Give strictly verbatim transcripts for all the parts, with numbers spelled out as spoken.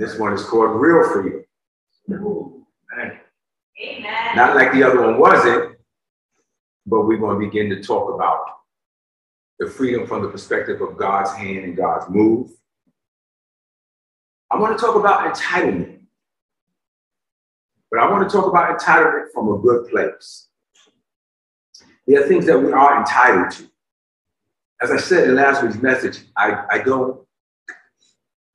And this one is called real freedom. Amen. Amen. Not like the other one wasn't, but we're going to begin to talk about the freedom from the perspective of God's hand and God's move. I want to talk about entitlement. But I want to talk about entitlement from a good place. There are things that we are entitled to. As I said in last week's message, I, I don't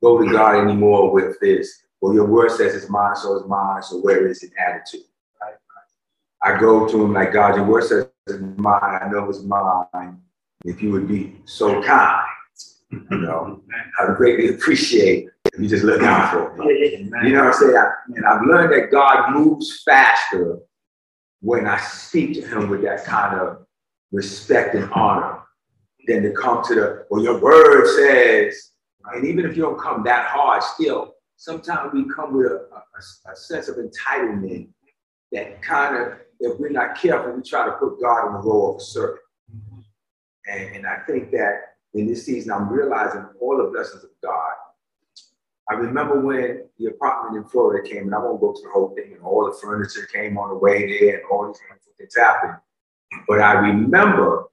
go to God anymore with this, well, your word says it's mine, so it's mine, so where is it attitude? Right? I go to him like, God, your word says it's mine, I know it's mine. If you would be so kind, you know, I would greatly appreciate if you just look out for me. You know what I'm saying? I, and I've learned that God moves faster when I speak to him with that kind of respect and honor than to come to the, well, your word says, and even if you don't come that hard, still, sometimes we come with a, a, a sense of entitlement that kind of, if we're not careful, we try to put God in the role of a servant. And, and I think that in this season, I'm realizing all the blessings of God. I remember when the apartment in Florida came, and I won't go through the whole thing, and all the furniture came on the way there, and all these things happened. But I remember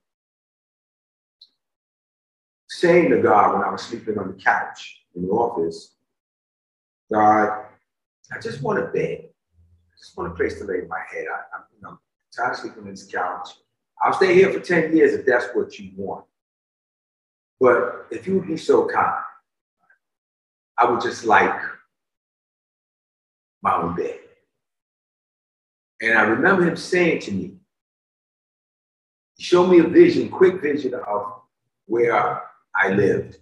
saying to God when I was sleeping on the couch in the office, God, I just want a bed. I just want a place to lay my head. I, I'm you know, tired of sleeping on this couch. I'll stay here for ten years if that's what you want. But if you would be so kind, I would just like my own bed. And I remember him saying to me, show me a vision, quick vision of where I lived.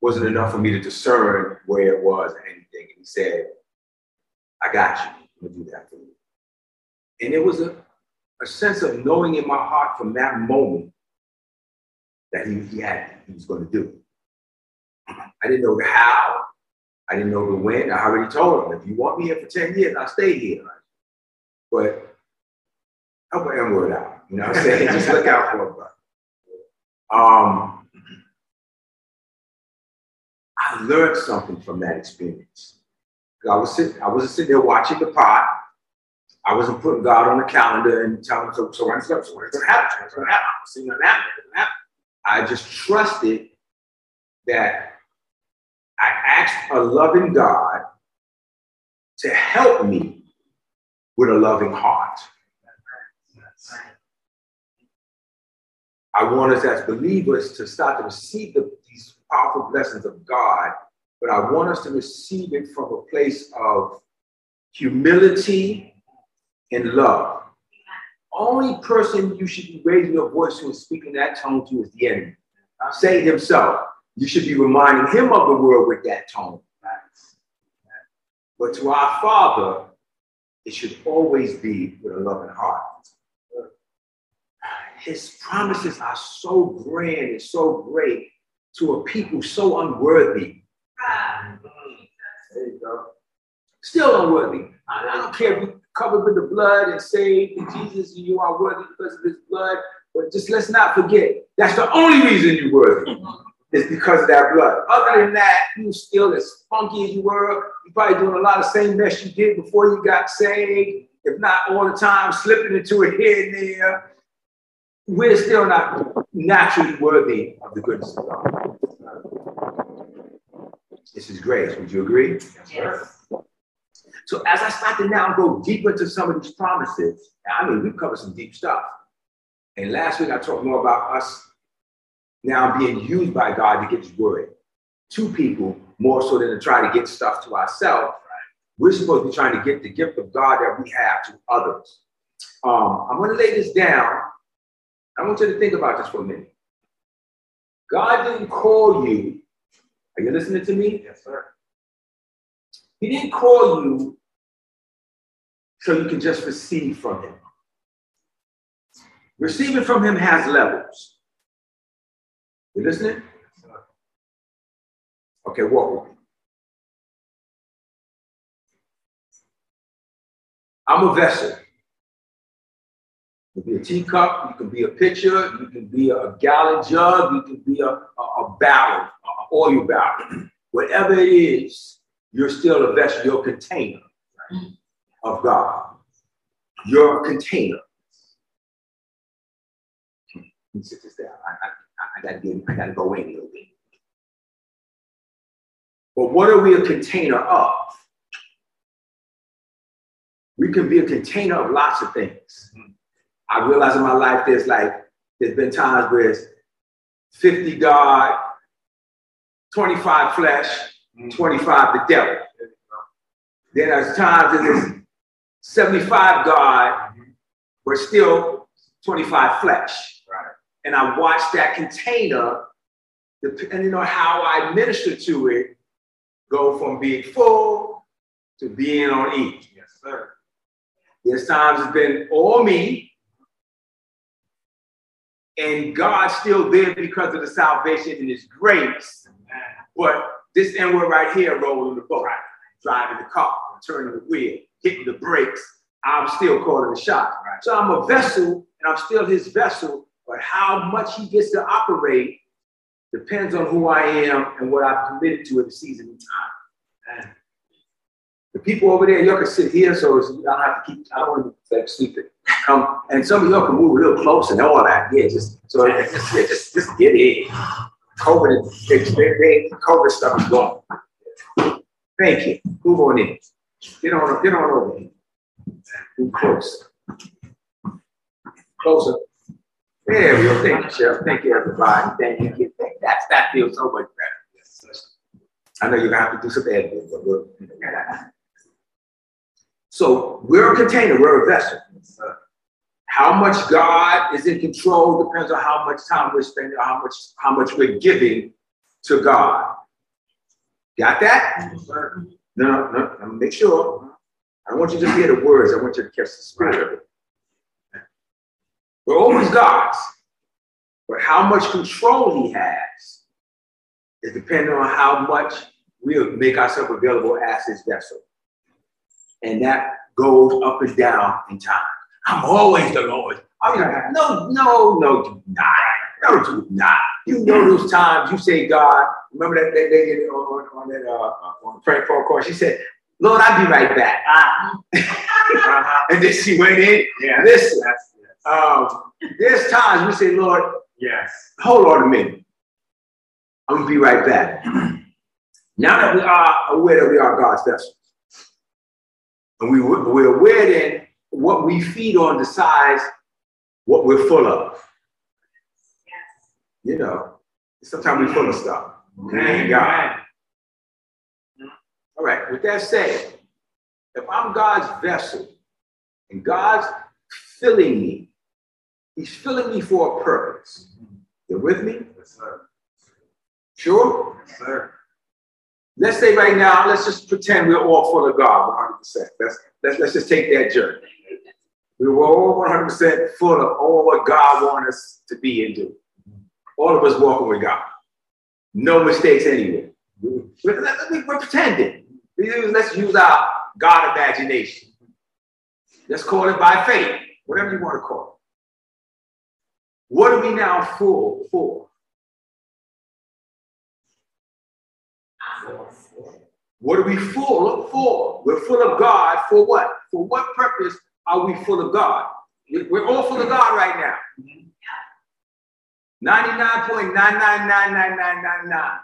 Wasn't enough for me to discern where it was or anything. And he said, I got you. I'm going to do that for you. And it was a A sense of knowing in my heart from that moment that he, he had, he was going to do it. I didn't know the how. I didn't know the when. I already told him, if you want me here for ten years, I'll stay here. But I'll put M word out. You know what I'm saying? Just look out for him, brother. Um, I learned something from that experience. I was sitting, I wasn't sitting there watching the pot. I wasn't putting God on the calendar and telling him, so, so when's going to happen? When's going to happen? I'm seeing nothing happen. It's happen. I just trusted that I asked a loving God to help me with a loving heart. I want us as believers to start to receive the, these powerful blessings of God, but I want us to receive it from a place of humility and love. Only person you should be raising your voice to and speaking that tone to is the enemy. Satan himself. You should be reminding him of the world with that tone. But to our Father, it should always be with a loving heart. His promises are so grand and so great to a people so unworthy. There you go. Still unworthy. I don't care if you covered with the blood and saved, and Jesus, you are worthy because of his blood. But just let's not forget, that's the only reason you're worthy, is because of that blood. Other than that, you're still as funky as you were. You're probably doing a lot of same mess you did before you got saved, if not all the time, slipping into it here and there. We're still not naturally worthy of the goodness of God. This is grace. Would you agree? Yes. So as I start to now go deeper into some of these promises, I mean, we've covered some deep stuff. And last week I talked more about us now being used by God to get his word to people more so than to try to get stuff to ourselves. We're supposed to be trying to get the gift of God that we have to others. Um, I'm going to lay this down. I want you to think about this for a minute. God didn't call you. Are you listening to me? Yes, sir. He didn't call you so you can just receive from him. Receiving from him has levels. You listening? Okay, walk with me. I'm a vessel. You can be a teacup, you can be a pitcher, you can be a gallon jug, you can be a, a, a barrel, an oil barrel, whatever it is. You're still a vessel, your container of God. Your container. Let me sit this down. I, I, I, gotta get, I gotta go in a little bit. But what are we a container of? We can be a container of lots of things. I realize in my life there's like, there's been times where it's fifty God, twenty-five flesh, twenty-five the devil. Then there's times that it's seventy-five God, but still twenty-five flesh. Right. And I watch that container, depending on how I minister to it, go from being full to being on E. Yes, sir. There's times it's been all me, and God's still there because of the salvation and his grace. Amen. But this inward right here, rolling the boat, right, driving the car, turning the wheel, hitting the brakes, I'm still calling the shots. Right. So I'm a vessel, and I'm still his vessel, but how much he gets to operate depends on who I am and what I've committed to at the season and time. Amen. The people over there, y'all can sit here, so it's, I don't have to keep, I don't want to keep sleeping. Um, and some of y'all can move real close and all that. Yeah, just, so just, yeah, just, just get in. COVID, COVID stuff is gone. Thank you. Move on in. Get on, get on over here. Move close. Closer. There we go. Thank you, Sheriff. Thank you, everybody. Thank you. That, that feels so much better. I know you're going to have to do some editing, but we'll. So we're a container, we're a vessel. How much God is in control depends on how much time we're spending, or how much, how much we're giving to God. Got that? No, no, no, no, make sure. I don't want you to just hear the words, I want you to catch the spirit of it. We're always God's, but how much control he has is dependent on how much we'll make ourselves available as his vessel. And that goes up and down in time. I'm always the Lord. I'm like, no, no, no, do not. No, do not. You know those times you say, God, remember that lady on, on that uh, on the prayer phone call? She said, Lord, I'll be right back. Uh-huh. And then she went in. Yeah. Listen, yes, yes. Um, there's times we say, Lord, yes, hold on a minute. I'm going to be right back. Now that we are aware that we are God's vessel, and we, we're aware then what we feed on decides what we're full of. Yes. You know, sometimes we're full of stuff. Thank God. All right, with that said, if I'm God's vessel and God's filling me, he's filling me for a purpose. You with me? Yes, sir. Sure? Yes, sir. Let's say right now, let's just pretend we're all full of God, one hundred percent. Let's, let's, let's just take that journey. We were all one hundred percent full of all what God wants us to be and do. All of us walking with God. No mistakes anywhere. We're pretending. Let's use our God imagination. Let's call it by faith, whatever you want to call it. What are we now full for? What are we full of for? We're full of God for what? For what purpose are we full of God? We're all full of God right now. ninety-nine point nine nine nine nine nine nine nine.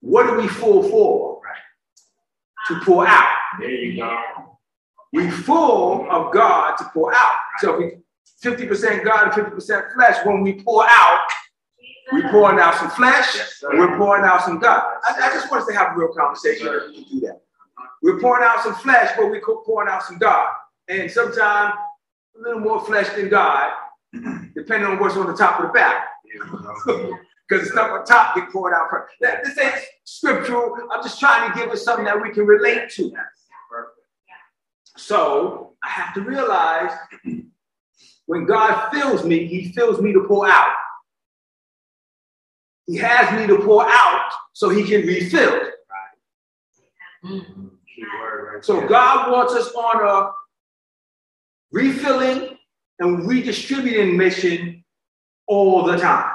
What are we full for? To pour out. There you go. We're full of God to pour out. So we fifty percent God and fifty percent flesh. When we pour out, we're pouring out some flesh, yes, and we're pouring out some God. I, I just want us to have a real conversation to do that. We're pouring out some flesh, but we're pouring out some God. And sometimes a little more flesh than God, depending on what's on the top of the back. Because the stuff on top gets poured out first. This ain't scriptural. I'm just trying to give us something that we can relate to. So I have to realize when God fills me, he fills me to pour out. He has me to pour out so he can refill. Right. Mm-hmm. Right. So God wants us on a refilling and redistributing mission all the time.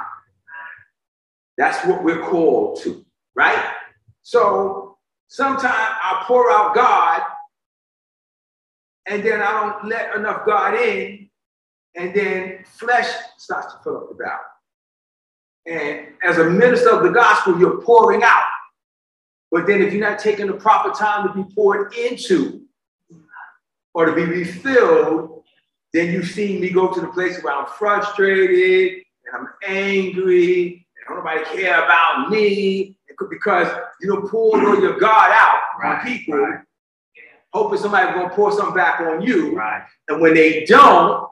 That's what we're called to, right? So Sometimes I pour out God and then I don't let enough God in, and then flesh starts to fill up the barrel. And as a minister of the gospel, you're pouring out. But then if you're not taking the proper time to be poured into or to be refilled, then you've seen me go to the place where I'm frustrated and I'm angry and don't nobody care about me, because you don't pour all your God out right, on people, right. hoping somebody's going to pour something back on you. Right. And when they don't,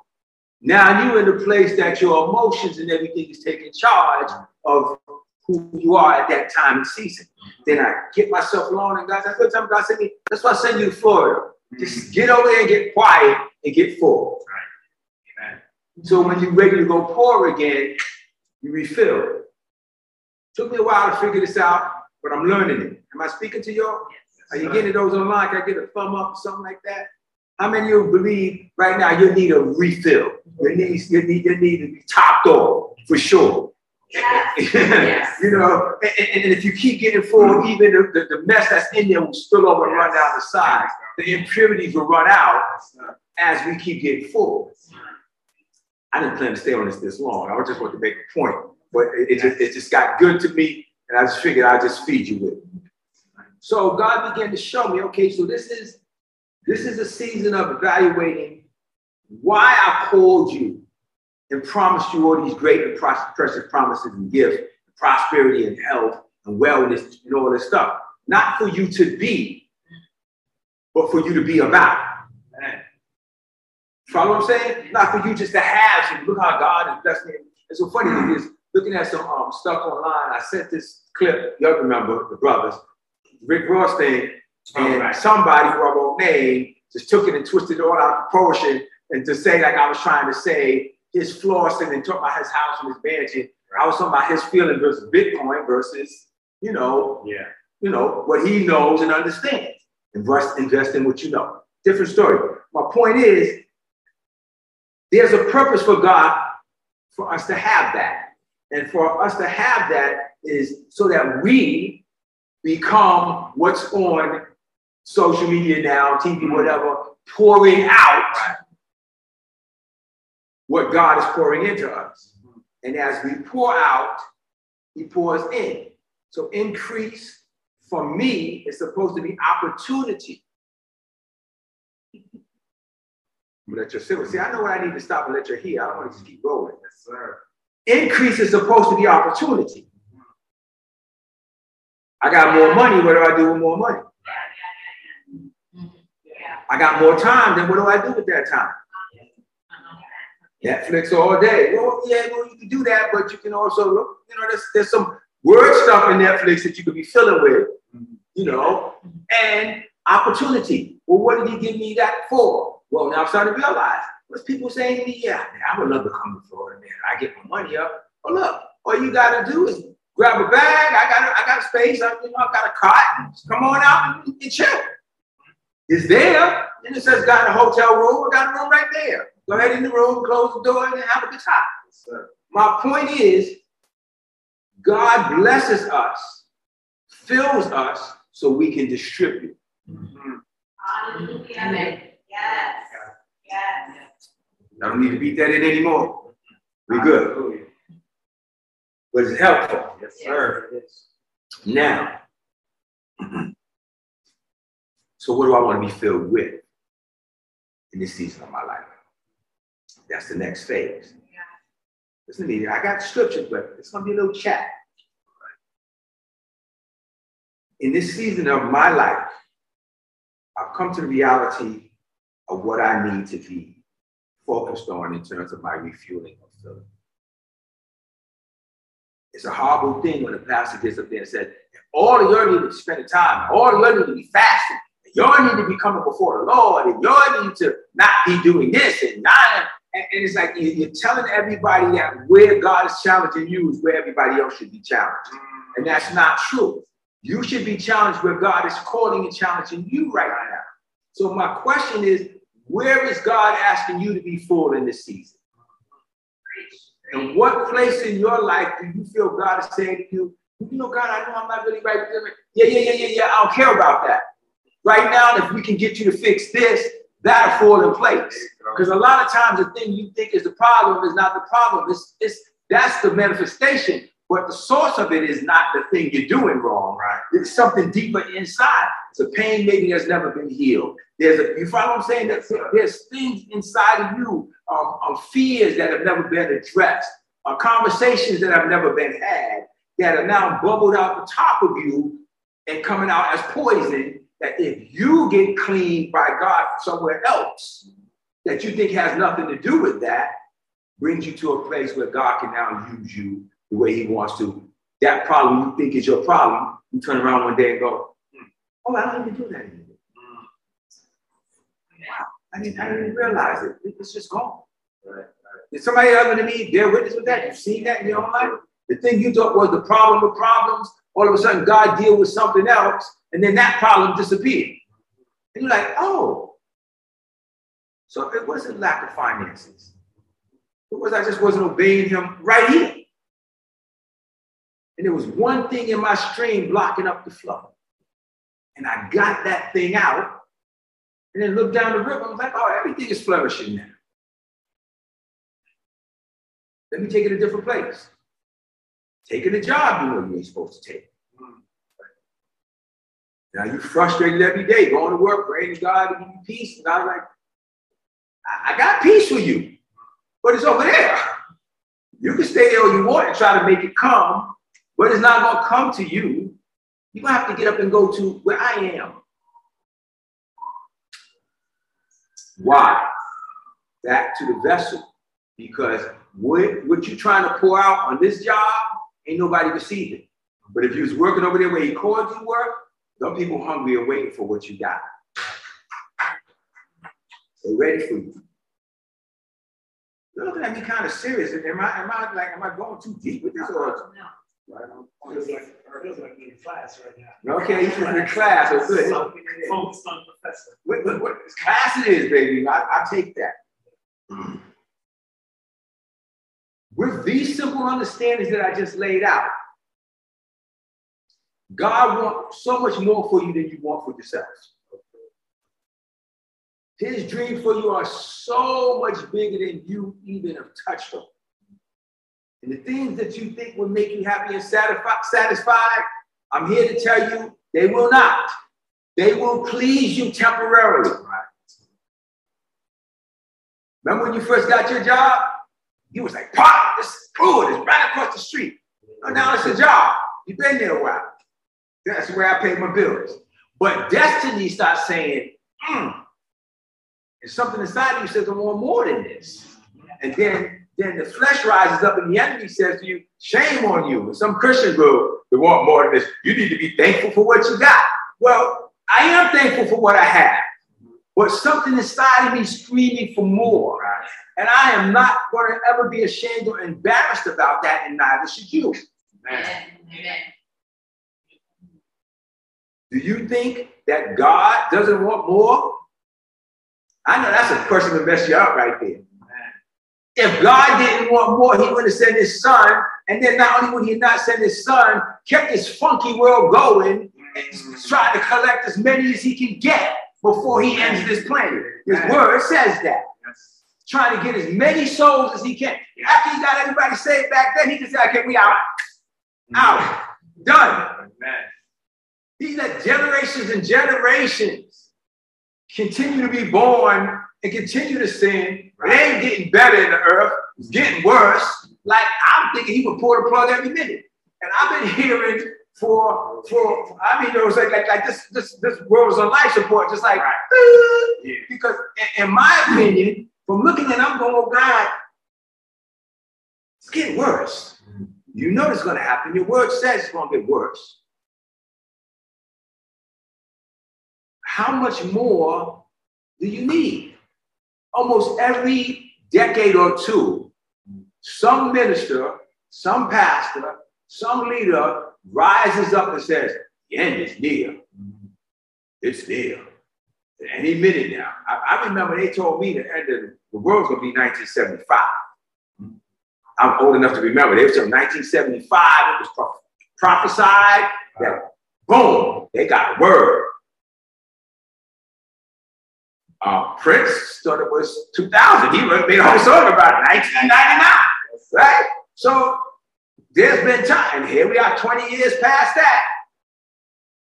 now you're in the place that your emotions and everything is taking charge of who you are at that time and season. Then I get myself alone, and God, that's what time God sent me. That's why I send you to Florida. Just get over there and get quiet and get full. Right. Amen. So when you're ready to go pour again, you refill. Took me a while to figure this out, but I'm learning it. Am I speaking to y'all? Yes. Are you getting those online? Can I get a thumb up or something like that? How many of you believe right now you need a refill? You need, you need, you need to be topped off for sure. Yes. yes. You know, and, and if you keep getting full, even the, the mess that's in there will spill over and yes. run down the side. The impurities will run out as we keep getting full. I didn't plan to stay on this this long. I just wanted to make a point, but it, it, just, it just got good to me, and I just figured I'd just feed you with it. So God began to show me, okay, so this is this is a season of evaluating why I called you and promised you all these great and precious promises and gifts, and prosperity and health and wellness and all this stuff. Not for you to be, but for you to be about. Man. Follow what I'm saying? Not for you just to have something. Look how God has blessed me. It's so funny mm. because looking at some um, stuff online, I sent this clip, y'all remember, the brothers, Rick Rothstein, and oh, right. somebody who I won't name just took it and twisted it all out of proportion and to say, like I was trying to say, his flossing and talk about his house and his mansion. I was talking about his feeling versus Bitcoin versus, you know, yeah. you know, what he knows and understands. Invest, invest in what you know. Different story. My point is, there's a purpose for God for us to have that. And for us to have that is so that we become what's on social media now, T V, whatever, pouring out what God is pouring into us. And as we pour out, he pours in. So increase for me is supposed to be opportunity. Let your sit. See, I know what I need to stop and let you hear. I don't want to just keep rolling. Yes, sir. Increase is supposed to be opportunity. I got more money. What do I do with more money? I got more time. Then what do I do with that time? Netflix all day. Well, yeah, well, you can do that, but you can also look, you know, there's, there's some word stuff in Netflix that you could be filling with, you know, and opportunity. Well, what did he give me that for? Well, now I'm starting to realize what's people saying to me, yeah, man, I would love to come to Florida, man. I get my money up. Well, look, all you got to do is grab a bag. I got, I got space. I, you know, I've got a cot. Just come on out and chill. It's there. And it says got a hotel room. I got a room right there. Go ahead in the room, close the door, and then have a good time. Yes, my point is, God blesses us, fills us, so we can distribute. Mm-hmm. Hallelujah. Amen. Yes. Yes. I don't need to beat that in anymore. We're good. But it's helpful. Yes, sir. Yes. Now, so what do I want to be filled with in this season of my life? That's the next phase. Yeah. Listen to me, I got scripture, but it's going to be a little chat. In this season of my life, I've come to the reality of what I need to be focused on in terms of my refueling of filling. It's a horrible thing when a pastor gets up there and says, all of y'all need to spend time, all of y'all need to be fasting, y'all need to be coming before the Lord, and y'all need to not be doing this and not. And it's like you're telling everybody that where God is challenging you is where everybody else should be challenged. And that's not true. You should be challenged where God is calling and challenging you right now. So my question is, where is God asking you to be full in this season? And what place in your life do you feel God is saying to you, you know, God, I know I'm not really right with him. Yeah, yeah, yeah, yeah, yeah. I don't care about that. Right now, if we can get you to fix this, that'll fall in place. Because a lot of times the thing you think is the problem is not the problem. It's, it's, that's the manifestation. But the source of it is not the thing you're doing wrong. Right? It's something deeper inside. It's a pain maybe that's never been healed. There's a, you follow what I'm saying? There's, there's things inside of you, um, um, fears that have never been addressed, uh, conversations that have never been had that are now bubbled out the top of you and coming out as poison that if you get cleaned by God somewhere else that you think has nothing to do with that, brings you to a place where God can now use you the way he wants to. That problem you think is your problem, you turn around one day and go, oh, I don't even do that anymore. Wow, I didn't, I didn't realize it. It's just gone. Right, right. Did somebody other than me bear witness with that? You've seen that in your own life? The thing you thought was the problem of problems, all of a sudden God deal with something else, and then that problem disappeared. And you're like, oh. So it wasn't lack of finances. It was I just wasn't obeying him right here. And there was one thing in my stream blocking up the flow. And I got that thing out and then looked down the river. I was like, oh, everything is flourishing now. Let me take it a different place. Taking a job you know you ain't supposed to take. Now you're frustrated every day, going to work, praying to God to give you peace. And I was like, I, I got peace for you, but it's over there. You can stay there all you want and try to make it come, but it's not going to come to you. You're going to have to get up and go to where I am. Why? Back to the vessel. Because what, what you're trying to pour out on this job, ain't nobody receiving. But if you was working over there where he called you work, some people hungry are waiting for what you got. They're ready for you. You're looking at me kind of serious. Am I, am I, like, am I going too deep with this? Or? No. Right. It feels like, or it feels like we're in class right now. Okay, you're in class, that's good. Focused on professor. What, what, what class it is, baby. I, I take that. Mm. With these simple understandings that I just laid out, God wants so much more for you than you want for yourself. His dreams for you are so much bigger than you even have touched on. And the things that you think will make you happy and satisfied, I'm here to tell you, they will not. They will please you temporarily. Right? Remember when you first got your job? You was like, pop, this is cool, it's right across the street. Oh, now it's a job. You've been there a while. That's where I pay my bills. But destiny starts saying, mm. And something inside of you says, I want more than this. And then Then the flesh rises up and the enemy says to you, shame on you. And some Christian group, they want more than this. You need to be thankful for what you got. Well, I am thankful for what I have. But something inside of me is screaming for more. Right? And I am not going to ever be ashamed or embarrassed about that, and neither should you. Amen. Amen. Do you think that God doesn't want more? I know that's a question that messes you up right there. If God didn't want more, he wouldn't send his son. And then not only would he not send his son, kept his funky world going and tried to collect as many as he can get before he ends this planet. His word says that. Yes. Trying to get as many souls as he can. After he got everybody saved back then, he just said, okay, we out. Out. Done. Amen. He let generations and generations continue to be born and continue to sin. Right. It ain't getting better in the earth. It's getting worse. Like, I'm thinking he would pull the plug every minute. And I've been hearing for, for, for I mean, it was like, like, like this, this, this world was on life support, just like, right. Yeah. Because in, in my opinion, from looking at it, I'm going, oh, God, it's getting worse. You know it's going to happen. Your word says it's going to get worse. How much more do you need? Almost every decade or two, some minister, some pastor, some leader rises up and says, the end is near. It's near. Any minute now. I, I remember they told me the end of the world's going to be nineteen seventy-five. I'm old enough to remember. They were saying nineteen seventy-five, it was prophesied, that boom, they got a word. Uh, Prince started with two thousand. He made a whole song about it, nineteen ninety-nine, right? So there's been time. Here we are twenty years past that,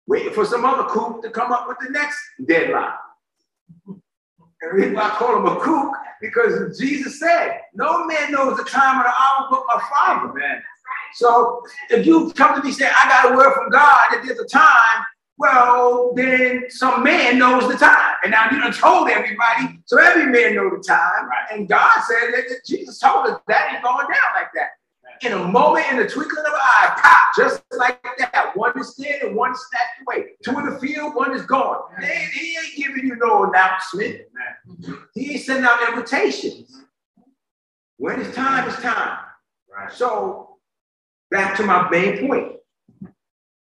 waiting for some other kook to come up with the next deadline. And the reason why I call him a kook, because Jesus said, no man knows the time or the hour but my Father, man. So if you come to me saying, I got a word from God, that there's a time, well, then some man knows the time. And now you done told everybody, so every man knows the time. Right? And God said that, that Jesus told us that ain't going down like that. Right. In a moment, in the twinkling of an eye, pop, just like that. One is dead and one is snatched away. Two in the field, one is gone. Right. They, he ain't giving you no announcement. Right. He ain't sending out invitations. When it's time, it's time. Right. So back to my main point.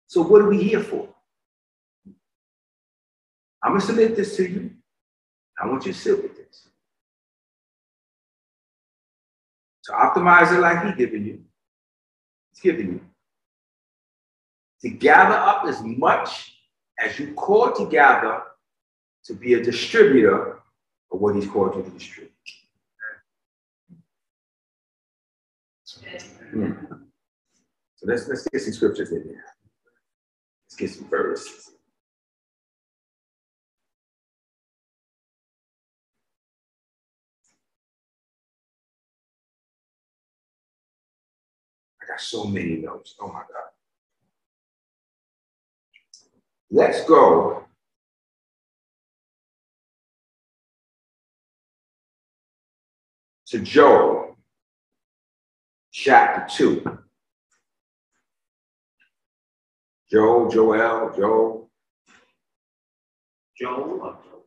So what are we here for? I'm going to submit this to you. I want you to sit with this. To optimize it like he's giving you. He's giving you. To gather up as much as you called to gather to be a distributor of what he's called you to distribute. Mm. So let's, let's get some scriptures in there. Let's get some verses. I got so many notes. Oh my God. Let's go. To Joel chapter two. Joel, Joel, Joel. Joel or Joel?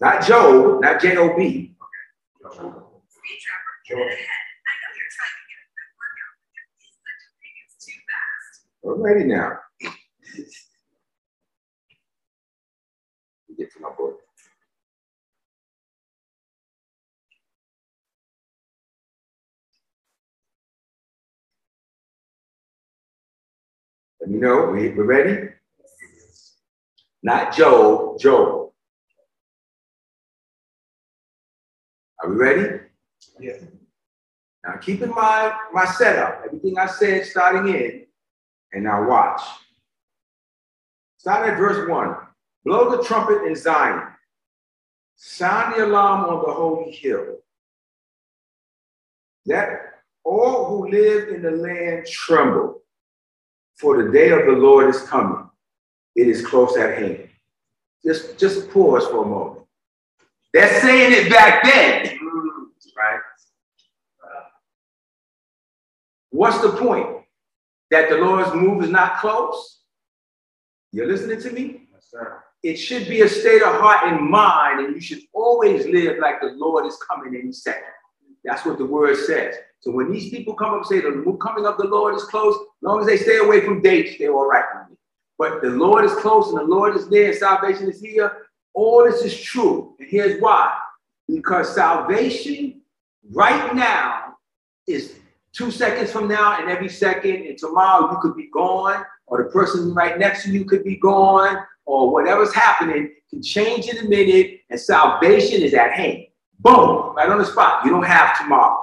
Not Joel, not J O B. Okay. Joel. Joel. Alrighty now. Get to my book. Let me know. We we're ready. Not Joe. Joe. Are we ready? Yes. Yeah. Now keep in mind my setup. Everything I said starting in. And now watch. Start at verse one. Blow the trumpet in Zion. Sound the alarm on the holy hill. Let all who live in the land tremble, for the day of the Lord is coming. It is close at hand. Just, just pause for a moment. They're saying it back then, right? What's the point? That the Lord's move is not close? You're listening to me? Yes, sir. It should be a state of heart and mind, and you should always live like the Lord is coming any second. That's what the word says. So when these people come up and say the coming of the Lord is close, as long as they stay away from dates, they're all right with me. But the Lord is close and the Lord is there and salvation is here. All this is true. And here's why. Because salvation right now is two seconds from now, and every second, and tomorrow you could be gone, or the person right next to you could be gone, or whatever's happening can change in a minute, and salvation is at hand. Boom, right on the spot. You don't have tomorrow.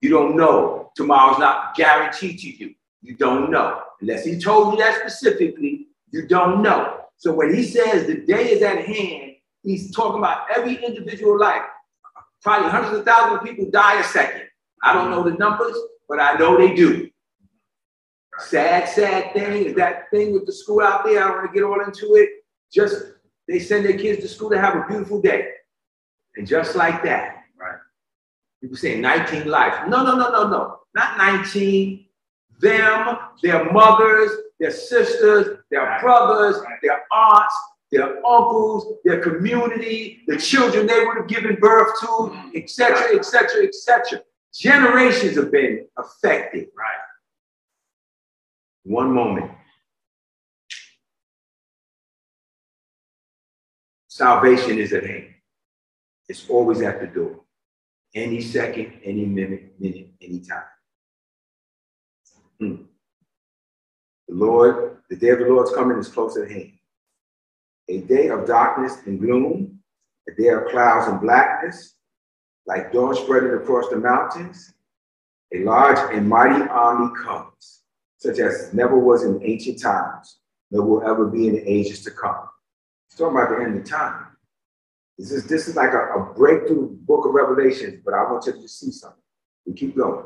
You don't know. Tomorrow's not guaranteed to you. You don't know. Unless he told you that specifically, you don't know. So when he says the day is at hand, he's talking about every individual life. Probably hundreds of thousands of people die a second. I don't know the numbers, but I know they do. Sad, sad thing is that thing with the school out there. I don't want to get all into it. Just they send their kids to school to have a beautiful day. And just like that, right? People say nineteen lives. No, no, no, no, no. Not nineteen. Them, their mothers, their sisters, their right. brothers, right. their aunts, their uncles, their community, the children they would have given birth to, et cetera, et cetera, et cetera. Generations have been affected, right? One moment. Salvation is at hand. It's always at the door. Any second, any minute, minute, any time. Hmm. The Lord, the day of the Lord's coming is close at hand. A day of darkness and gloom, a day of clouds and blackness, like dawn spreading across the mountains, a large and mighty army comes, such as never was in ancient times, nor will ever be in the ages to come. It's talking about the end of time. This is, this is like a, a breakthrough book of Revelations, but I want you to see something. We keep going.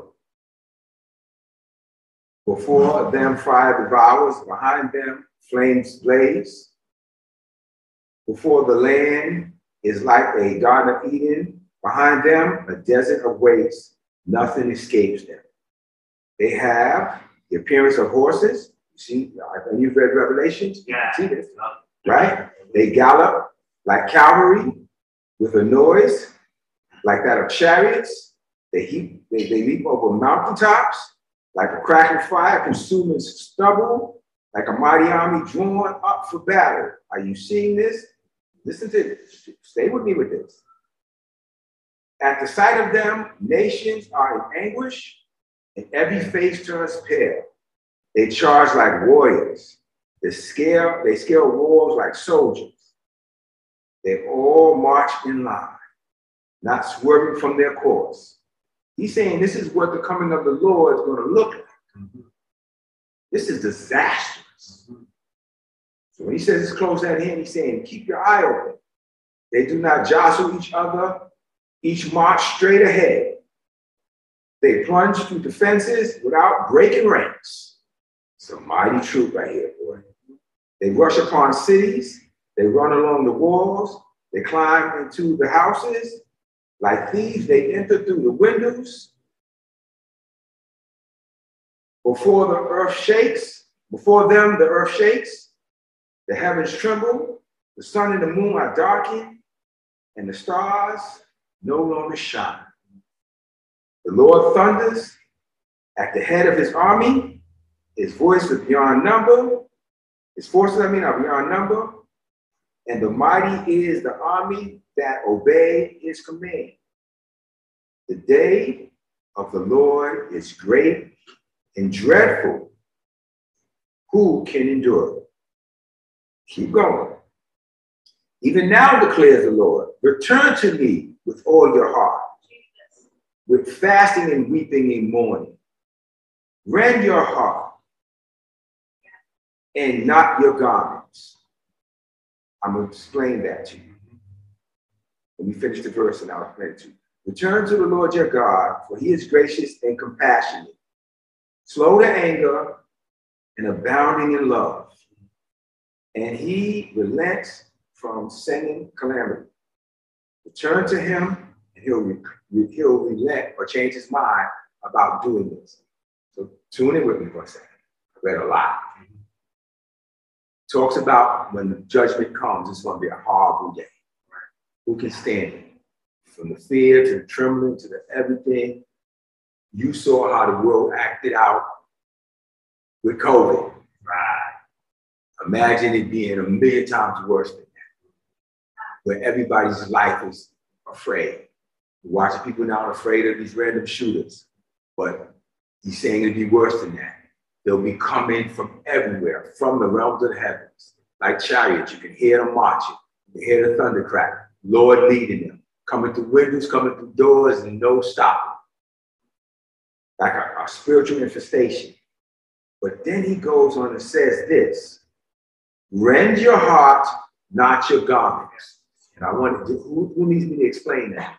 Before them fire devours, behind them flames blaze. Before the land is like a Garden of Eden, behind them a desert of waste, nothing escapes them. They have the appearance of horses. You see, when you've read Revelations, you yeah. can see this, right? They gallop like cavalry with a noise like that of chariots. They, heap, they, they leap over mountaintops like a cracking fire, consuming stubble, like a mighty army drawn up for battle. Are you seeing this? Listen to this. Stay with me with this. At the sight of them, nations are in anguish, and every face turns pale. They charge like warriors. They scale, they scale walls like soldiers. They all march in line, not swerving from their course. He's saying this is what the coming of the Lord is going to look like. Mm-hmm. This is disastrous. Mm-hmm. So when he says it's close at hand, he's saying, keep your eye open. They do not jostle each other. Each march straight ahead. They plunge through the fences without breaking ranks. It's a mighty troop right here, boy. They rush upon cities. They run along the walls. They climb into the houses. Like thieves, they enter through the windows. Before the earth shakes, before them the earth shakes, the heavens tremble, the sun and the moon are darkened, and the stars no longer shine. The Lord thunders at the head of his army. His voice is beyond number. His forces, I mean, are beyond number. And the mighty is the army that obey his command. The day of the Lord is great and dreadful. Who can endure it? Keep going. Even now declares the Lord, return to me with all your heart, with fasting and weeping and mourning. Rend your heart and not your garments. I'm going to explain that to you. When we finish the verse, and I'll explain it to you. Return to the Lord your God, for he is gracious and compassionate, slow to anger and abounding in love. And he relents from sending calamity. Return to him, and he'll, re he'll relent or change his mind about doing this. So tune in with me for a second. I read a lot. Talks about when the judgment comes, it's going to be a horrible day. Who can stand it? From the fear to the trembling to the everything. You saw how the world acted out with COVID. Right. Imagine it being a million times worse than that, where everybody's life is afraid. You're watching people now afraid of these random shooters, but he's saying it'd be worse than that. They'll be coming from everywhere, from the realms of the heavens, like chariots. You can hear them marching. You can hear the thunder crack. Lord leading them, coming through windows, coming through doors, and no stopping. Like a, a spiritual infestation. But then he goes on and says this, rend your heart, not your garments. And I want to, who, who needs me to explain that?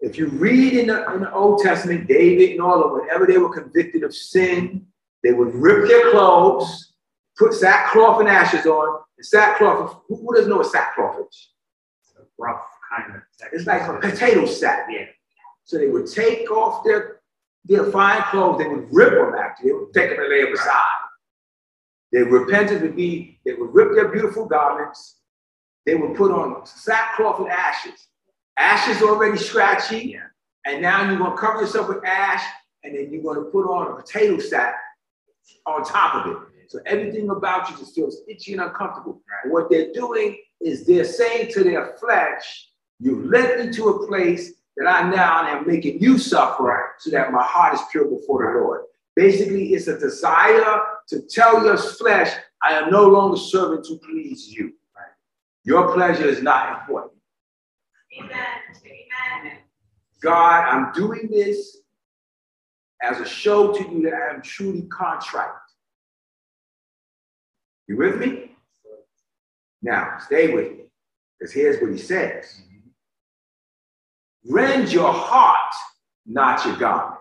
If you read in the, in the Old Testament, David and all of them, whenever they were convicted of sin, they would rip their clothes, put sackcloth and ashes on. And sackcloth, who, who doesn't know what sackcloth is? Rough kind of. It's like a potato sack. Yeah. So they would take off their, their fine clothes. They would rip them after. They would take them and lay them aside. Their repentance would be, they would rip their beautiful garments. They would put on sackcloth and ashes. Ash is already scratchy. Yeah. And now you're going to cover yourself with ash. And then you're going to put on a potato sack on top of it. So everything about you just feels itchy and uncomfortable. Right. What they're doing is they're saying to their flesh, you led me to a place that I now am making you suffer so that my heart is pure before the Lord. Basically, it's a desire to tell your flesh, I am no longer serving to please you. Right? Your pleasure is not important. Amen. Amen. God, I'm doing this as a show to you that I am truly contrite. You with me? Now, stay with me, because here's what he says. Mm-hmm. Rend your heart, not your garment.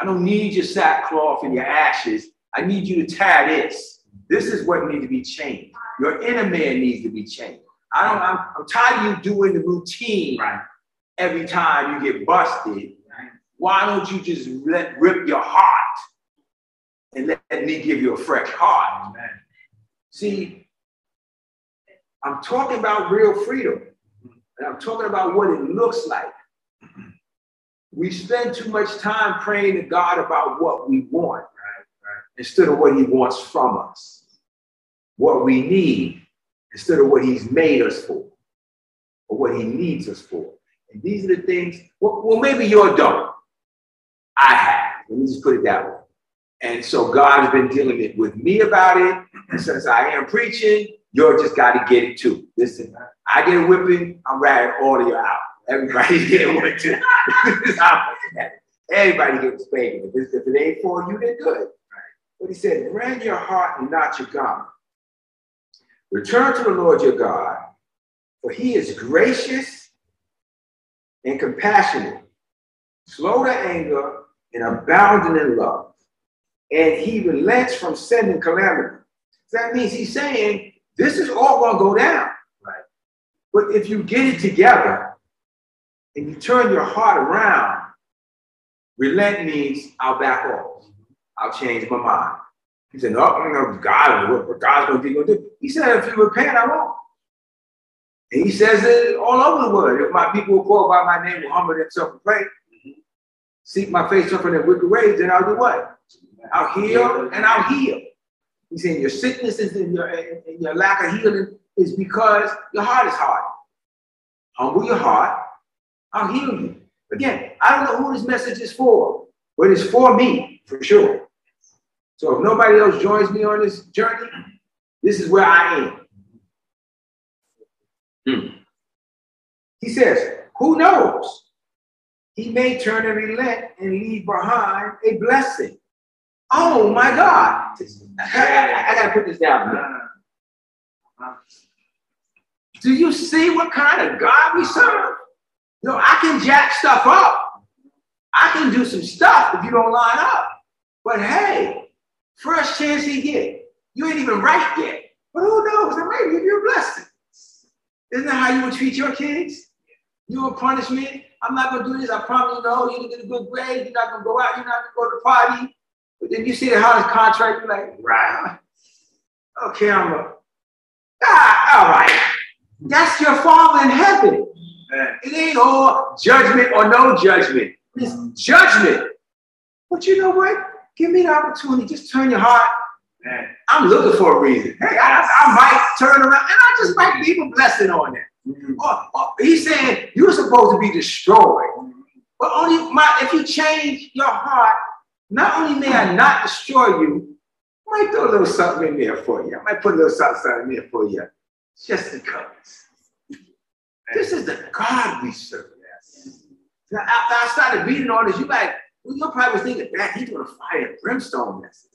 I don't need your sackcloth and your ashes. I need you to tie this. This is what needs to be changed. Your inner man needs to be changed. I don't, I'm, I'm tired of you doing the routine right. Every time you get busted. Right. Why don't you just let rip your heart and let, let me give you a fresh heart? Amen. See, I'm talking about real freedom. And I'm talking about what it looks like. We spend too much time praying to God about what we want, right? Right. Instead of what he wants from us. What we need instead of what he's made us for. Or what he needs us for. And these are the things, well, well maybe you're done. I have. Let me just put it that way. And so God has been dealing it with me about it. And since I am preaching, you're just got to get it too. Listen, I get a whipping, I'm ratting all of you out. Everybody get one too. Everybody gets paid. If, if it ain't for you, then good. But he said, rend your heart and not your garment. Return to the Lord your God, for he is gracious and compassionate, slow to anger and abounding in love. And he relents from sending calamity. So that means he's saying, this is all going to go down. Right? But if you get it together and you turn your heart around, relent means I'll back off. I'll change my mind. He said, no, I don't know God, what God's going to be going to do. He said, if you repent, I won't. And he says it all over the world. If my people will call by my name, will humble themselves and pray, mm-hmm. seek my face up in their wicked ways, then I'll do what? I'll heal and I'll heal. He's saying your sickness is in your, and your lack of healing is because your heart is hard. Humble your heart, I'll heal you. Again, I don't know who this message is for, but it's for me, for sure. So if nobody else joins me on this journey, this is where I am. Hmm. He says, who knows? He may turn and relent and leave behind a blessing. Oh my God. I, I, I gotta put this down. Man. Do you see what kind of God we serve? You know, I can jack stuff up. I can do some stuff if you don't line up. But hey, first chance you get, you ain't even right yet. But who knows? I might give you a blessing. Isn't that how you would treat your kids? You would punish me. I'm not gonna do this. I promise you, no, you're gonna get a good grade. You're not gonna go out. You're not gonna go to the party. But then you see the house contract, you're like, right. Okay, I'm a, ah, all right. That's your Father in heaven. Man. It ain't all judgment or no judgment. It's judgment. But you know what? Give me the opportunity. Just turn your heart. Man. I'm looking for a reason. Hey, I, I might turn around, and I just might leave a blessing on that. Mm-hmm. Or, or he's saying, you're supposed to be destroyed. But only my, if you change your heart, not only may I not destroy you, I might throw a little something in there for you. I might put a little something in there for you. Just the colors. This is the God we serve. Yes. Now, after I started reading all this, you like, well, you're probably thinking, man, he's going to fire a brimstone message.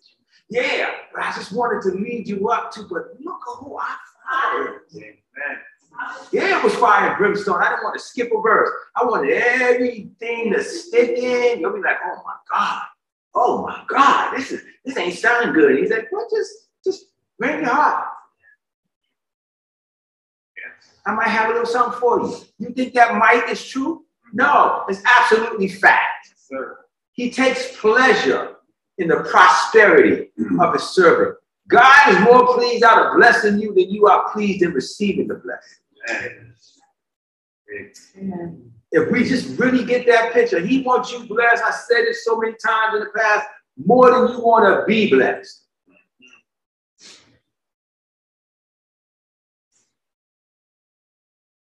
Yeah, but I just wanted to lead you up to, but look who I fired. Amen. Yeah, it was fire and brimstone. I didn't want to skip a verse. I wanted everything to stick in. You'll be like, oh my God. Oh my God, this is this ain't sound good. He's like, well, just just bring your heart. Yes. I might have a little something for you. You think that might is true? No, it's absolutely fact. Sure. He takes pleasure in the prosperity of his servant. God is more pleased out of blessing you than you are pleased in receiving the blessing. Yes. Amen. If we just really get that picture, he wants you blessed. I said it so many times in the past, more than you want to be blessed.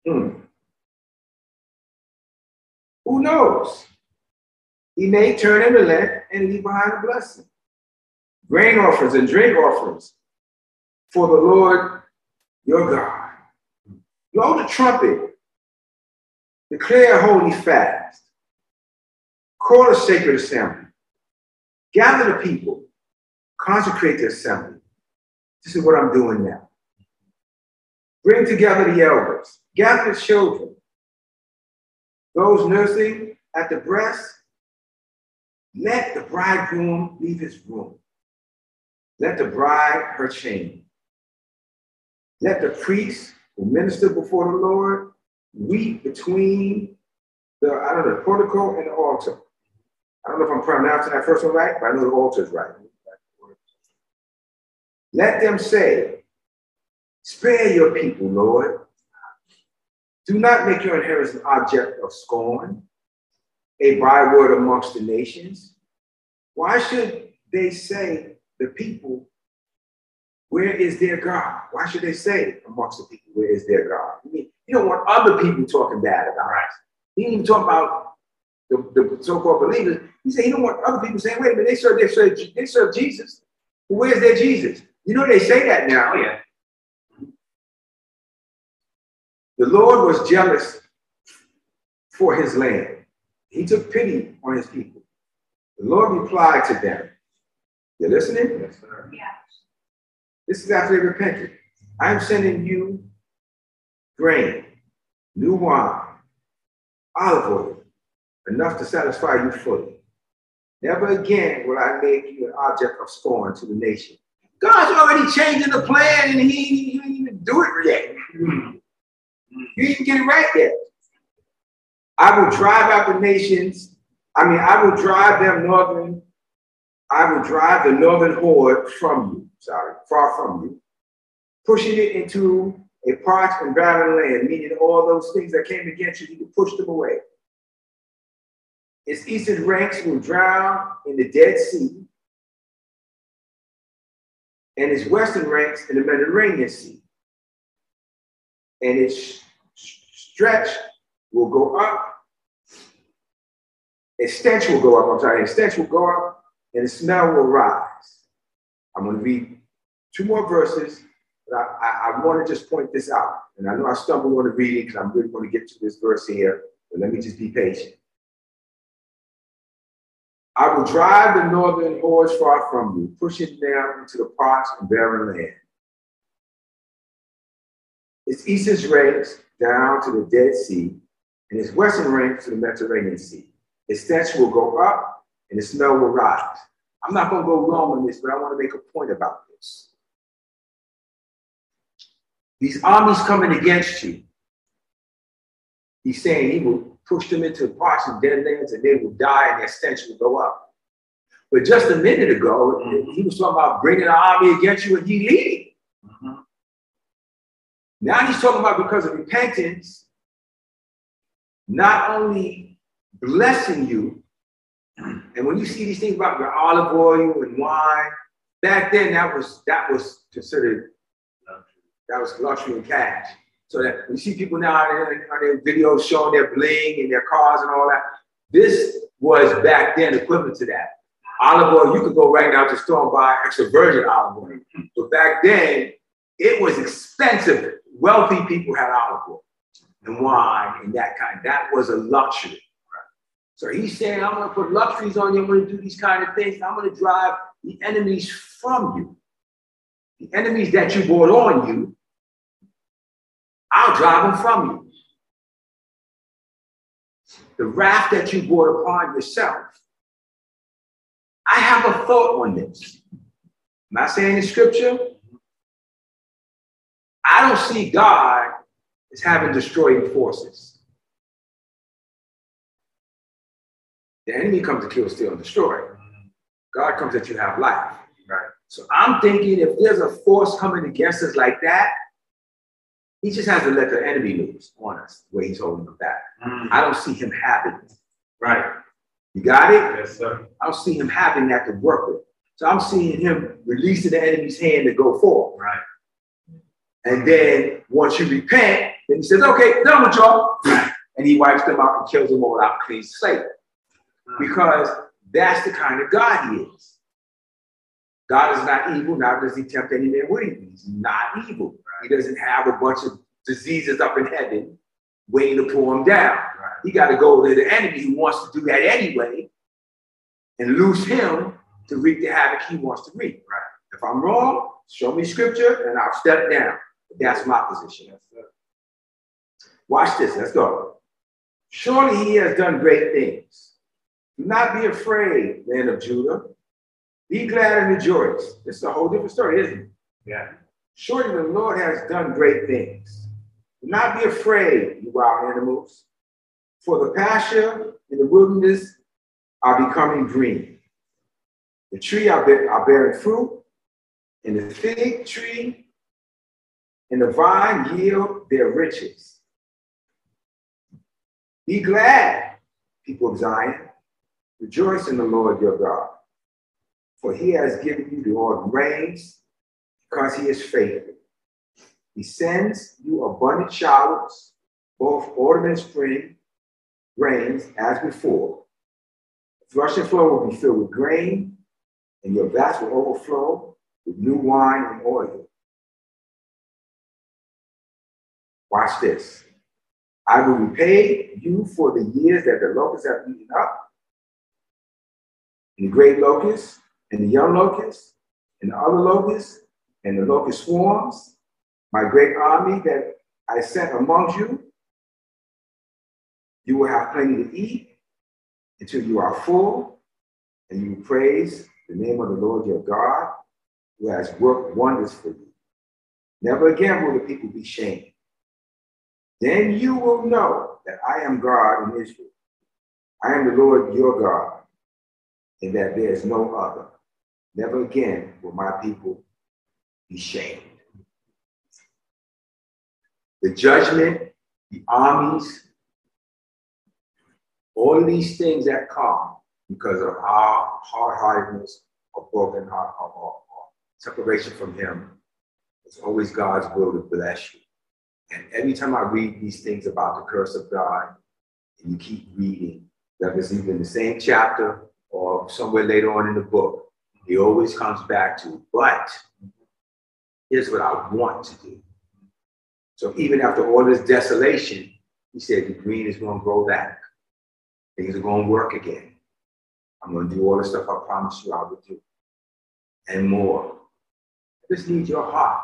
Mm. Who knows? He may turn and relent and leave behind a blessing. grain offerings and drink offerings for the Lord your God. Blow the trumpet, declare a holy fast, call a sacred assembly, gather the people, consecrate the assembly. This is what I'm doing now. Bring together the elders, gather the children, those nursing at the breast. Let the bridegroom leave his room. Let the bride her chamber. Let the priests who minister before the Lord weep between the, I don't know, the portico and the altar. I don't know if I'm pronouncing that first one right, but I know the altar is right. Let them say, spare your people, Lord. Do not make your inheritance an object of scorn, a byword amongst the nations. Why should they say, the people, where is their God? Why should they say amongst the people, where is their God? I mean, you don't want other people talking bad about us. He didn't even talk about the, the so-called believers. He said he don't want other people saying, wait a minute, they serve, they serve, they serve Jesus. Well, where's their Jesus? You know they say that now. Oh, yeah. The Lord was jealous for his land. He took pity on his people. The Lord replied to them. You're listening? Yes, sir. Yeah. This is after they repented. I'm sending you grain, new wine, olive oil, enough to satisfy you fully. Never again will I make you an object of scorn to the nation. God's already changing the plan and he, he didn't even do it yet. You didn't get it right yet. I will drive out the nations. I mean, I will drive them northern. I will drive the northern horde from you. Sorry, far from you. Pushing it into a parched and barren land, meaning all those things that came against you, you can push them away. Its eastern ranks will drown in the Dead Sea, and its western ranks in the Mediterranean Sea. And its stretch will go up. Its stench will go up. I'm sorry, its stench will go up, and its smell will rise. I'm going to read two more verses, but I, I, I want to just point this out. And I know I stumbled on the reading because I'm really going to get to this verse here, but let me just be patient. I will drive the northern hordes far from you, pushing them into the parched and barren land. Its eastern ranks down to the Dead Sea, and its western ranks to the Mediterranean Sea. Its stench will go up, and its smell will rise. I'm not going to go long on this, but I want to make a point about this. These armies coming against you, he's saying he will push them into parts of dead lands and they will die and their stench will go up. But just a minute ago, mm-hmm. he was talking about bringing an army against you and he leading. Mm-hmm. Now he's talking about because of repentance, not only blessing you. And when you see these things about your olive oil and wine, back then that was that was considered that was luxury and cash. So that we see people now on their videos showing their bling and their cars and all that. This was back then equivalent to that. Olive oil, you could go right now to the store and buy extra virgin olive oil. But back then, it was expensive. Wealthy people had olive oil and wine and that kind. That was a luxury. So he's saying, I'm going to put luxuries on you. I'm going to do these kind of things. I'm going to drive the enemies from you. The enemies that you brought on you, I'll drive them from you. The wrath that you brought upon yourself. I have a thought on this. I'm not saying in scripture. I don't see God as having destroying forces. The enemy comes to kill, steal, and destroy. God comes that you have life. Right? So I'm thinking if there's a force coming against us like that, he just has to let the enemy loose on us where he's holding them back. Mm. I don't see him having it. Right. You got it? Yes, sir. I don't see him having that to work with. So I'm seeing him releasing the enemy's hand to go forward. Right. And then once you repent, then he says, okay, done with y'all. And he wipes them out and kills them all without clean slate. Because that's the kind of God he is. God is not evil, now does he tempt any man with evil? He's not evil. Right. He doesn't have a bunch of diseases up in heaven waiting to pull him down. Right. He got to go to the enemy who wants to do that anyway and lose him to wreak the havoc he wants to wreak. Right. If I'm wrong, show me scripture and I'll step down. That's my position. That's it. Watch this. Let's go. Surely he has done great things. Do not be afraid, land of Judah. Be glad and rejoice. This is a whole different story, isn't it? Yeah. Surely the Lord has done great things. Do not be afraid, you wild animals, for the pasture and the wilderness are becoming green. The tree are, be are bearing fruit, and the fig tree and the vine yield their riches. Be glad, people of Zion. Rejoice in the Lord your God, for he has given you the autumn rains, because he is faithful. He sends you abundant showers, both autumn and spring rains as before. Thrush and flow will be filled with grain, and your vats will overflow with new wine and oil. Watch this. I will repay you for the years that the locusts have eaten up, and the great locusts, and the young locusts, and the other locusts, and the locust swarms, my great army that I sent among you. You will have plenty to eat until you are full, and you praise the name of the Lord your God, who has worked wonders for you. Never again will the people be shamed. Then you will know that I am God in Israel. I am the Lord your God, and that there is no other. Never again will my people be shamed. The judgment, the armies, all these things that come because of our hard-heartedness or broken heart or, or, or separation from him, it's always God's will to bless you. And every time I read these things about the curse of God, and you keep reading, that is even the same chapter, or somewhere later on in the book, he always comes back to, but here's what I want to do. So even after all this desolation, he said, the green is going to grow back. Things are going to work again. I'm going to do all the stuff I promised you I would do, and more. I just need your heart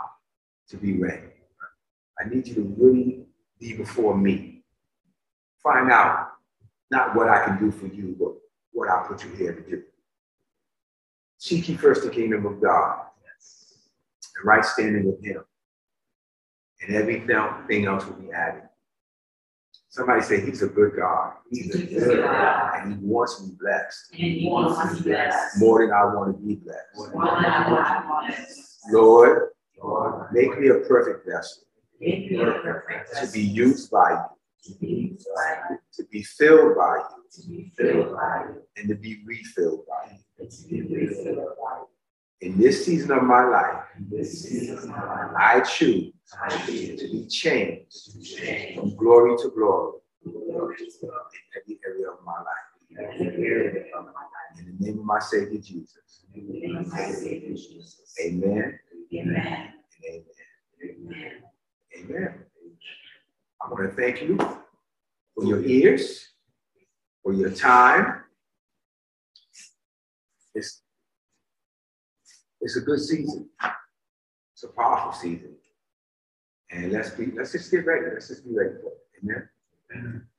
to be ready. I need you to really be before me. Find out not what I can do for you, but what I put you here to do. Seek ye first the kingdom of God, yes, and right standing with him, and everything else will be added. Somebody say, he's a good God. He's a he's good God, and he wants me blessed. And he wants, wants me blessed. More than I want to be blessed. More than I want to be blessed. Lord, Lord, make me a perfect vessel, make me a perfect vessel to be used by you, to be, to be filled by you, to be filled by you, and to be refilled by you, to be refilled by you. In this season of my life, in this season of my life, I choose, I choose to be changed, to be changed from glory to glory, glory to glory in every area of my life. In every area of my life. In the name of my Savior Jesus. In the name of my Savior Jesus. Amen. Amen. Amen. Amen. Amen. I want to thank you for your ears, for your time. It's, it's a good season. It's a powerful season. And let's be, let's just get ready. Let's just be ready for it. Amen. Amen.